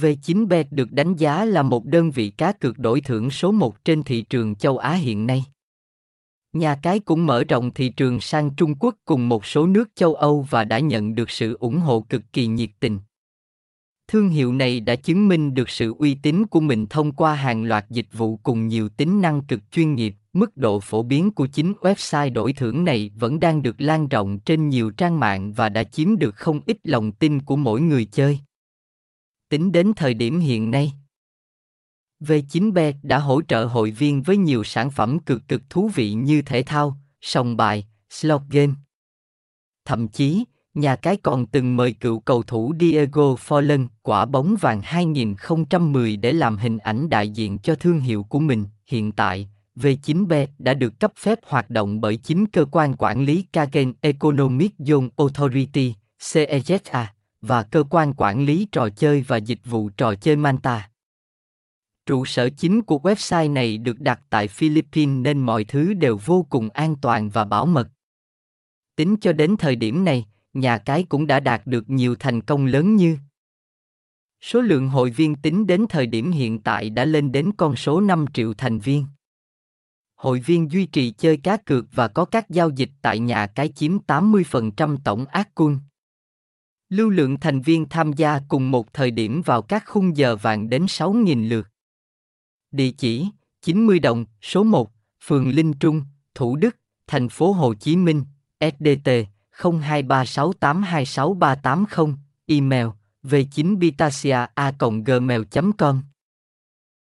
V9bet được đánh giá là một đơn vị cá cược đổi thưởng số 1 trên thị trường châu Á hiện nay. Nhà cái cũng mở rộng thị trường sang Trung Quốc cùng một số nước châu Âu và đã nhận được sự ủng hộ cực kỳ nhiệt tình. Thương hiệu này đã chứng minh được sự uy tín của mình thông qua hàng loạt dịch vụ cùng nhiều tính năng cực chuyên nghiệp. Mức độ phổ biến của chính website đổi thưởng này vẫn đang được lan rộng trên nhiều trang mạng và đã chiếm được không ít lòng tin của mỗi người chơi. Tính đến thời điểm hiện nay, V9bet đã hỗ trợ hội viên với nhiều sản phẩm cực cực thú vị như thể thao, sòng bài, slot game. Thậm chí, nhà cái còn từng mời cựu cầu thủ Diego Forlan, quả bóng vàng 2010 để làm hình ảnh đại diện cho thương hiệu của mình. Hiện tại, V9bet đã được cấp phép hoạt động bởi chính cơ quan quản lý Cagayan Economic Zone Authority, CEZA, và cơ quan quản lý trò chơi và dịch vụ trò chơi Malta. Trụ sở chính của website này được đặt tại Philippines nên mọi thứ đều vô cùng an toàn và bảo mật. Tính cho đến thời điểm này, nhà cái cũng đã đạt được nhiều thành công lớn như: số lượng hội viên tính đến thời điểm hiện tại đã lên đến con số 5 triệu thành viên. Hội viên duy trì chơi cá cược và có các giao dịch tại nhà cái chiếm 80% tổng ARPU. Lưu lượng thành viên tham gia cùng một thời điểm vào các khung giờ vàng đến 6.000 lượt. Địa chỉ: 90 Đồng, số 1, phường Linh Trung, Thủ Đức, thành phố Hồ Chí Minh, SĐT 0236826380, email v9bitasia@gmail.com.